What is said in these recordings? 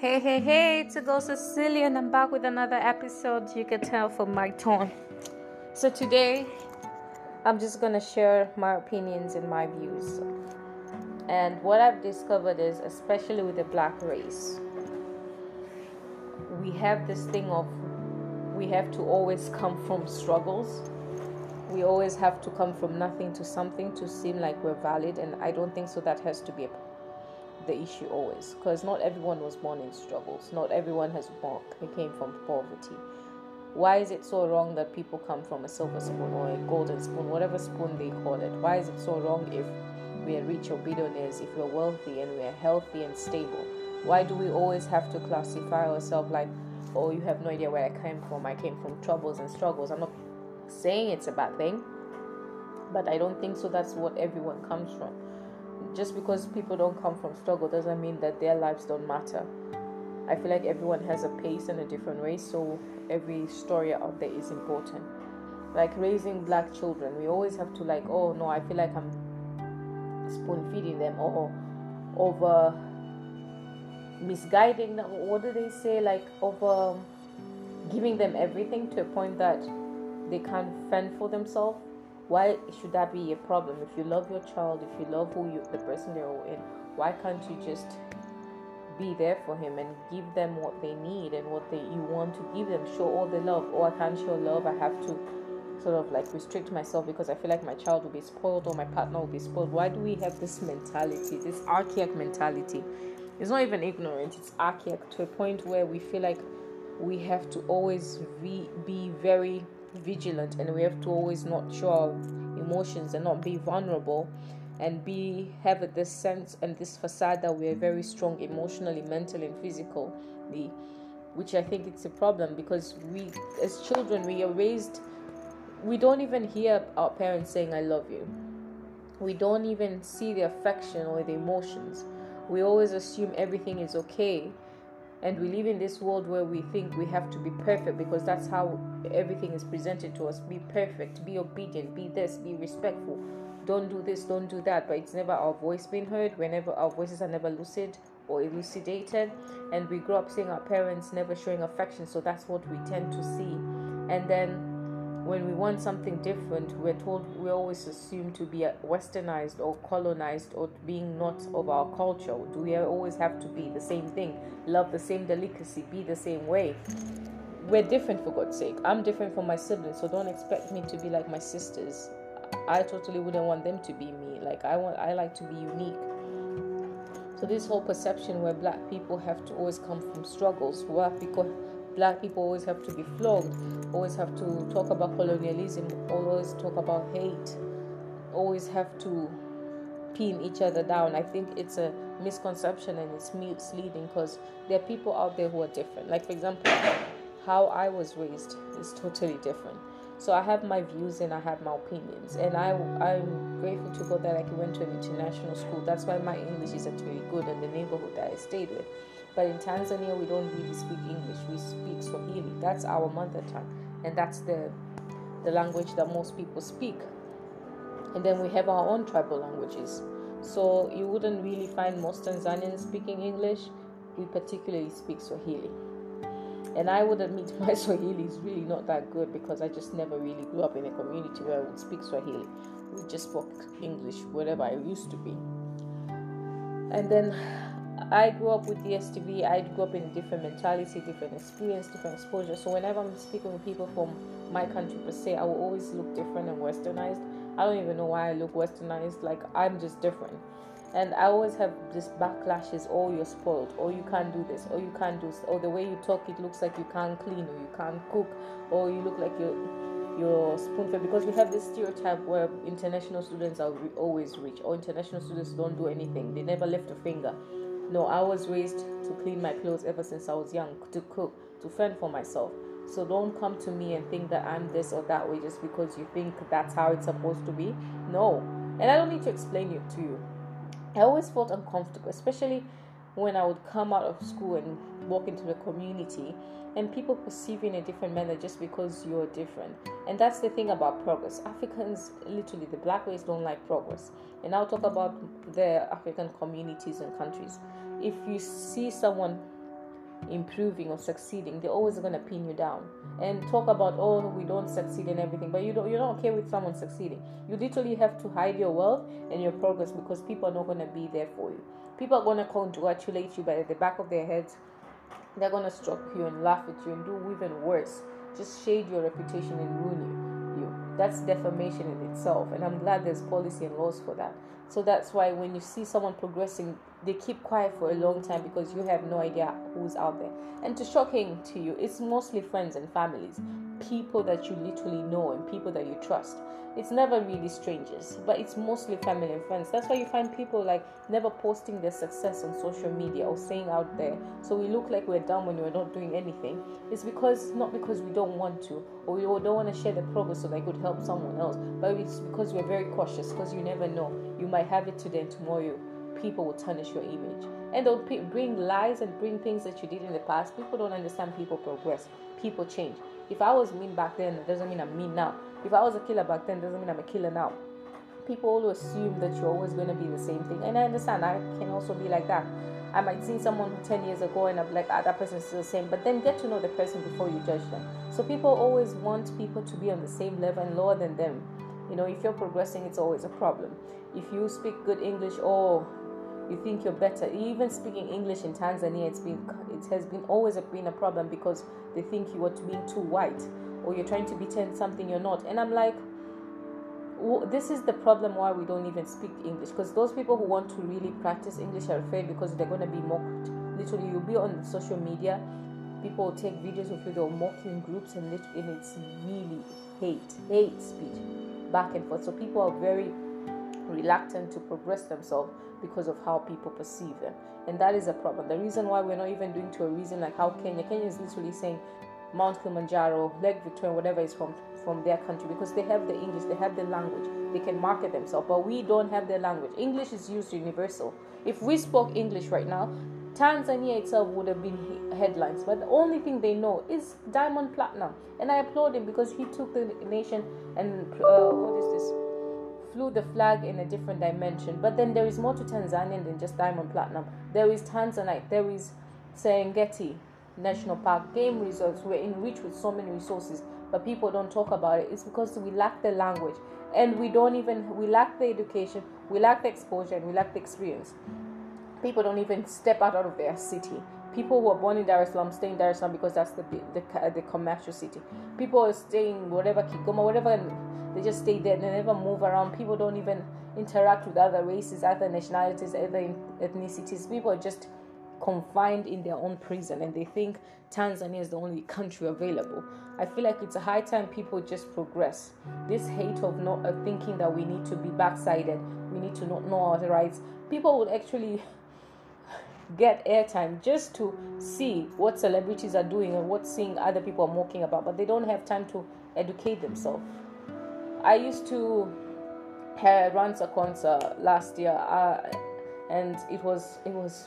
Hey, hey, hey, to Go Sicilian. I'm back with another episode. You can tell from my tone. So today, I'm just going to share my opinions and my views. And what I've discovered is, especially with the black race, we have this thing of we have to always come from struggles. We always have to come from nothing to something to seem like we're valid. And I don't think so that has to be a the issue always, because not everyone was born in struggles, not everyone has born came from poverty. Why is it so wrong that people come from a silver spoon or a golden spoon, whatever spoon they call it? Why is it so wrong if we are rich or billionaires, if we're wealthy and we're healthy and stable? Why do we always have to classify ourselves like, oh, you have no idea where I came from troubles and struggles? I'm not saying it's a bad thing, but I don't think so that's what everyone comes from. Just because people don't come from struggle doesn't mean that their lives don't matter. I feel like everyone has a pace and a different way, so every story out there is important. Like raising black children, we always have to like, oh no, I feel like I'm spoon feeding them or over misguiding them. What do they say? Like over giving them everything to a point that they can't fend for themselves. Why should that be a problem? If you love your child, if you love the person they're in, why can't you just be there for him and give them what they need and what you want to give them? Show all the love. Oh, I can't show love. I have to sort of like restrict myself because I feel like my child will be spoiled or my partner will be spoiled. Why do we have this mentality, this archaic mentality? It's not even ignorant. It's archaic to a point where we feel like we have to always be very vigilant, and we have to always not show our emotions and not be vulnerable and have this sense and this facade that we are very strong emotionally, mentally and physically, which I think it's a problem, because we as children we are raised, we don't even hear our parents saying I love you. We don't even see the affection or the emotions. We always assume everything is okay. And we live in this world where we think we have to be perfect because that's how everything is presented to us. Be perfect, be obedient, be this, be respectful. Don't do this, don't do that. But it's never our voice being heard. Whenever our voices are never lucid or elucidated. And we grow up seeing our parents never showing affection. So that's what we tend to see. And then when we want something different, we're told we always assume to be westernized or colonized or being not of our culture. Do we always have to be the same thing? Love the same delicacy, be the same way. We're different, for God's sake. I'm different from my siblings, so don't expect me to be like my sisters. I totally wouldn't want them to be me. Like I like to be unique. So this whole perception where black people have to always come from struggles, where black people always have to be flogged, always have to talk about colonialism, always talk about hate, always have to pin each other down. I think it's a misconception and it's misleading, because there are people out there who are different. Like for example, how I was raised is totally different. So I have my views and I have my opinions, and I'm grateful to God that I went to an international school. That's why my English is actually good, and the neighborhood that I stayed with. But in Tanzania we don't really speak English, we speak Swahili. That's our mother tongue, and that's the language that most people speak. And then we have our own tribal languages. So you wouldn't really find most Tanzanians speaking English. We particularly speak Swahili. And I would admit my Swahili is really not that good, because I just never really grew up in a community where I would speak Swahili. We just spoke English, whatever I used to be. And then I grew up with DSTV. I grew up in a different mentality, different experience, different exposure. So whenever I'm speaking with people from my country per se, I will always look different and westernized. I don't even know why I look westernized. Like I'm just different, and I always have this backlashes. Oh, you're spoiled. Oh, you can't do this. Oh, you can't do this. Oh, the way you talk, it looks like you can't clean or you can't cook, or you look like you're spoon-fed. Because we have this stereotype where international students are always rich, or international students don't do anything. They never lift a finger. No, I was raised to clean my clothes ever since I was young, to cook, to fend for myself. So don't come to me and think that I'm this or that way just because you think that's how it's supposed to be. No. And I don't need to explain it to you. I always felt uncomfortable, especially when I would come out of school and walk into the community and people perceive you in a different manner just because you're different. And that's the thing about progress. Africans, literally, the black race don't like progress. And I'll talk about the African communities and countries. If you see someone improving or succeeding, they're always going to pin you down and talk about, oh, we don't succeed in everything. But you're not okay with someone succeeding. You literally have to hide your wealth and your progress, because people are not going to be there for you. People are going to congratulate you, but at the back of their heads, they're going to stroke you and laugh at you and do even worse. Just shade your reputation and ruin you. That's defamation in itself. And I'm glad there's policy and laws for that. So that's why when you see someone progressing, they keep quiet for a long time, because you have no idea who's out there. And to shocking to you, it's mostly friends and families, people that you literally know and people that you trust. It's never really strangers, but it's mostly family and friends. That's why you find people like never posting their success on social media or saying out there, so we look like we're dumb when we're not doing anything. It's because, not because we don't want to, or we don't want to share the progress so they could help someone else, but it's because we're very cautious, because you never know. You might have it today and tomorrow people will tarnish your image, and they'll bring lies and bring things that you did in the past. People don't understand. People progress. People change. If I was mean back then, it doesn't mean I'm mean now. If I was a killer back then, it doesn't mean I'm a killer now. People always assume that you're always going to be the same thing, and I understand. I can also be like that. I might see someone who 10 years ago and I'm like, ah, that person's still the same. But then get to know the person before you judge them. So people always want people to be on the same level and lower than them. You know, if you're progressing, it's always a problem. If you speak good English, oh, you think you're better. Even speaking English in Tanzania, it has always been a problem, because they think you are being too white, or you're trying to pretend something you're not. And I'm like, this is the problem why we don't even speak English, because those people who want to really practice English are afraid, because they're going to be mocked. Literally, you'll be on social media, people will take videos of you, they'll mock you in groups, and it's really hate speech back and forth. So people are very reluctant to progress themselves because of how people perceive them, and that is a problem. The reason why we're not even doing to a reason like how Kenya is literally saying Mount Kilimanjaro, Lake Victoria, whatever is from their country, because they have the English, they have the language, they can market themselves, but we don't have their language. English is used universal. If we spoke English right now, Tanzania itself would have been headlines, but the only thing they know is Diamond Platinum, and I applaud him, because he took the nation and flew the flag in a different dimension. But then there is more to Tanzania than just Diamond Platinum. There is Tanzanite, there is Serengeti National Park, game reserves. We're enriched with so many resources, but people don't talk about it. It's because we lack the language, and we lack the education, we lack the exposure, and we lack the experience. People don't even step out of their city. People who are born in Dar es Salaam stay in Dar es Salaam, because that's the commercial city. People are staying whatever, Kigoma, whatever, and they just stay there. They never move around. People don't even interact with other races, other nationalities, other ethnicities. People are just confined in their own prison, and they think Tanzania is the only country available. I feel like it's a high time people just progress. This hate of not thinking that we need to be backsided, we need to not know our rights. People would actually get airtime just to see what celebrities are doing and what seeing other people are mocking about, but they don't have time to educate themselves. I used to run a concert last year, and it was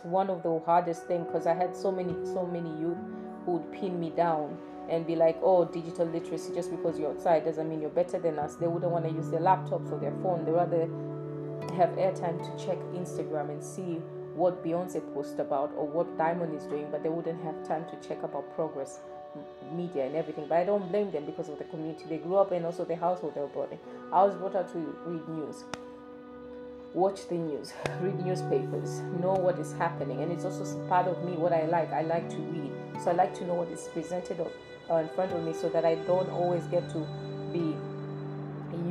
one of the hardest things, because I had so many youth who would pin me down and be like, oh, digital literacy, just because you're outside doesn't mean you're better than us. They wouldn't want to use their laptops or their phone. They rather have airtime to check Instagram and see what Beyoncé posts about or what Diamond is doing, but they wouldn't have time to check about progress media and everything. But I don't blame them, because of the community they grew up in, also the household they were brought in. I was brought up to read news, watch the news, read newspapers, know what is happening, and it's also part of me what I like. I like to read, so I like to know what is presented in front of me, so that I don't always get to be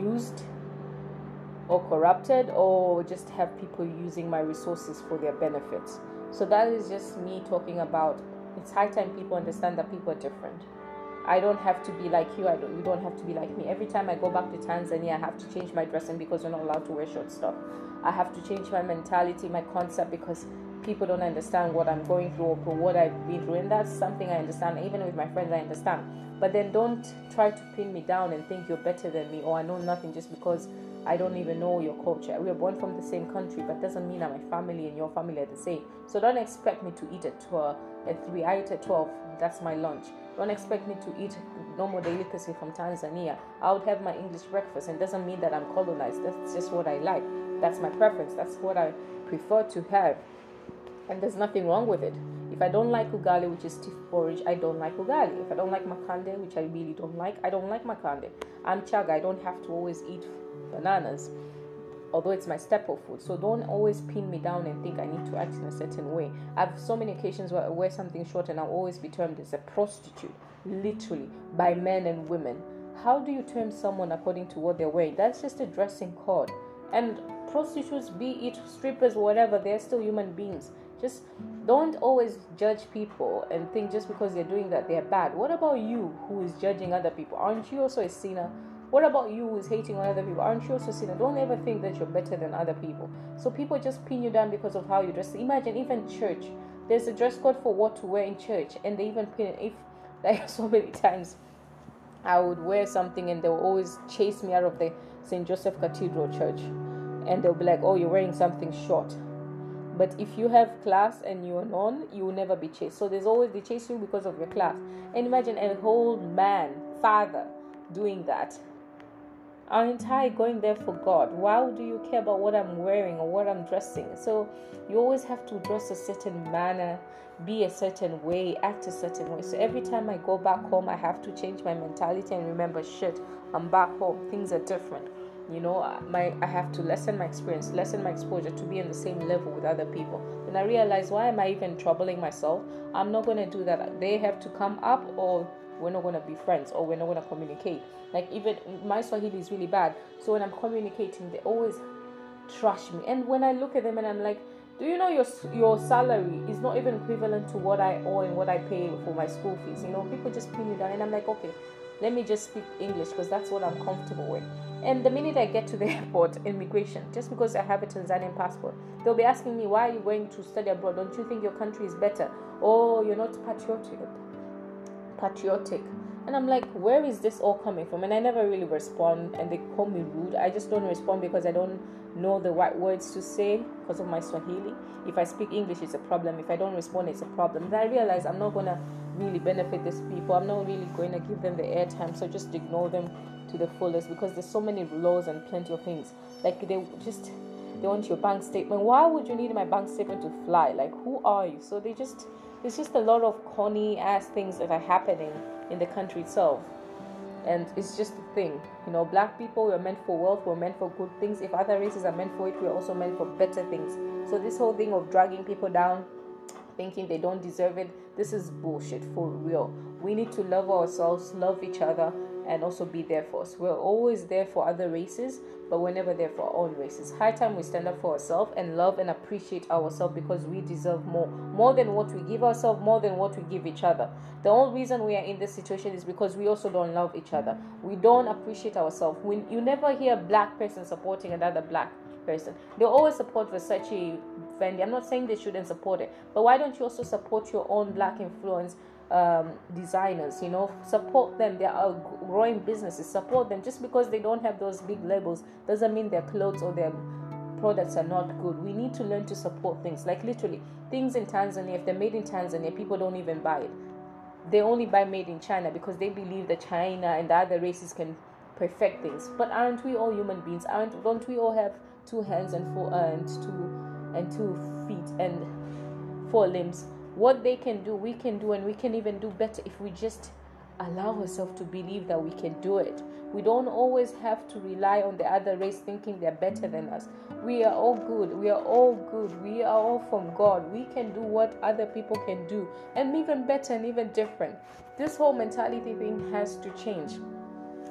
used or corrupted, or just have people using my resources for their benefits. So that is just me talking about, it's high time people understand that people are different. I don't have to be like you, you don't have to be like me. Every time I go back to Tanzania, I have to change my dressing, because you're not allowed to wear short stuff. I have to change my mentality, my concept, because people don't understand what I'm going through or what I've been through, and that's something I understand. Even with my friends, I understand. But then don't try to pin me down and think you're better than me, or I know nothing just because I don't even know your culture. We are born from the same country, but doesn't mean that my family and your family are the same. So don't expect me to eat at 3. I eat at 12. That's my lunch. Don't expect me to eat normal delicacy from Tanzania. I would have my English breakfast, and doesn't mean that I'm colonized. That's just what I like. That's my preference. That's what I prefer to have, and there's nothing wrong with it. If If I don't like ugali, which is stiff porridge, I don't like ugali. If I don't like makande, which I really don't like, I don't like makande. I'm Chaga. I don't have to always eat bananas, although it's my staple food. So don't always pin me down and think I need to act in a certain way. I have so many occasions where I wear something short and I'll always be termed as a prostitute, literally, by men and women. How do you term someone according to what they're wearing? That's just a dressing code. And prostitutes, be it strippers, whatever, they're still human beings. Just don't always judge people and think just because they're doing that they're bad. What about you who is judging other people? Aren't you also a sinner? What about you who is hating on other people? Aren't you also a sinner? Don't ever think that you're better than other people. So people just pin you down because of how you dress. Imagine even church. There's a dress code for what to wear in church, and they even pin it. If like so many times, I would wear something and they would always chase me out of the St. Joseph Cathedral Church, and they'll be like, "Oh, you're wearing something short." But if you have class and you're known, you will never be chased. So there's always, they chase you because of your class. And imagine a whole man, father, doing that. Aren't I going there for God? Why do you care about what I'm wearing or what I'm dressing? So you always have to dress a certain manner, be a certain way, act a certain way. So every time I go back home, I have to change my mentality and remember, shit, I'm back home. Things are different. You know, I have to lessen my experience, lessen my exposure to be on the same level with other people. Then I realize, why am I even troubling myself? I'm not going to do that. They have to come up, or we're not going to be friends, or we're not going to communicate. Like, even my Swahili is really bad, so when I'm communicating, they always trash me. And when I look at them and I'm like, do you know your salary is not even equivalent to what I owe and what I pay for my school fees? You know, people just pin you down, and I'm like, okay, let me just speak English because that's what I'm comfortable with. And the minute I get to the airport, immigration, just because I have a Tanzanian passport, they'll be asking me, why are you going to study abroad? Don't you think your country is better? Oh, you're not patriotic. And I'm like, where is this all coming from? And I never really respond, and they call me rude. I just don't respond because I don't know the right words to say because of my Swahili. If I speak English, it's a problem. If I don't respond, it's a problem. Then I realize I'm not going to really benefit these people. I'm not really going to give them the airtime, so just ignore them to the fullest, because there's so many laws and plenty of things. Like, they want your bank statement. Why would you need my bank statement to fly? Like, who are you? So there's just a lot of corny ass things that are happening in the country itself, and it's just a thing. You know, black people, we're meant for wealth, we're meant for good things. If other races are meant for it, we're also meant for better things. So this whole thing of dragging people down, thinking they don't deserve it, this is bullshit for real. We need to love ourselves, love each other, and also be there for us. We're always there for other races, but we're never there for our own races. High time we stand up for ourselves and love and appreciate ourselves, because we deserve more than what we give ourselves, more than what we give each other. The only reason we are in this situation is because we also don't love each other. We don't appreciate ourselves. When you never hear a black person supporting another black person, they always support Versace, Fendi. I'm not saying they shouldn't support it, but why don't you also support your own black influence? Designers, you know, support them. They are growing businesses, support them. Just because they don't have those big labels doesn't mean their clothes or their products are not good. We need to learn to support things. Like, literally, things in Tanzania, if they're made in Tanzania, people don't even buy it. They only buy made in China because they believe that China and the other races can perfect things. But aren't we all human beings? Don't we all have two hands and two feet and four limbs? What they can do, we can do, and we can even do better if we just allow ourselves to believe that we can do it. We don't always have to rely on the other race thinking they're better than us. We are all good. We are all good. We are all from God. We can do what other people can do, and even better and even different. This whole mentality thing has to change,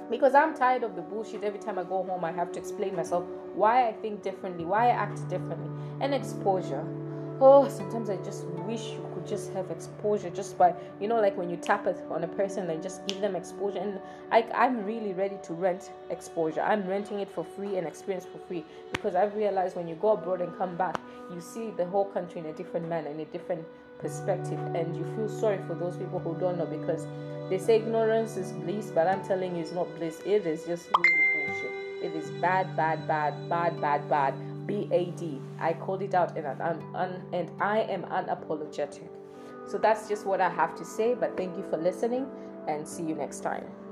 because I'm tired of the bullshit. Every time I go home, I have to explain myself why I think differently, why I act differently, and exposure. Oh, sometimes I just wish you could just have exposure just by, you know, like when you tap it on a person and just give them exposure. And I'm really ready to rent exposure. I'm renting it for free and experience for free, because I've realized when you go abroad and come back, you see the whole country in a different manner, in a different perspective, and you feel sorry for those people who don't know, because they say ignorance is bliss, but I'm telling you, it's not bliss. It is just really bullshit. It is bad, bad, bad, bad, bad, bad. BAD. I called it out, and I am unapologetic. So that's just what I have to say, but thank you for listening, and see you next time.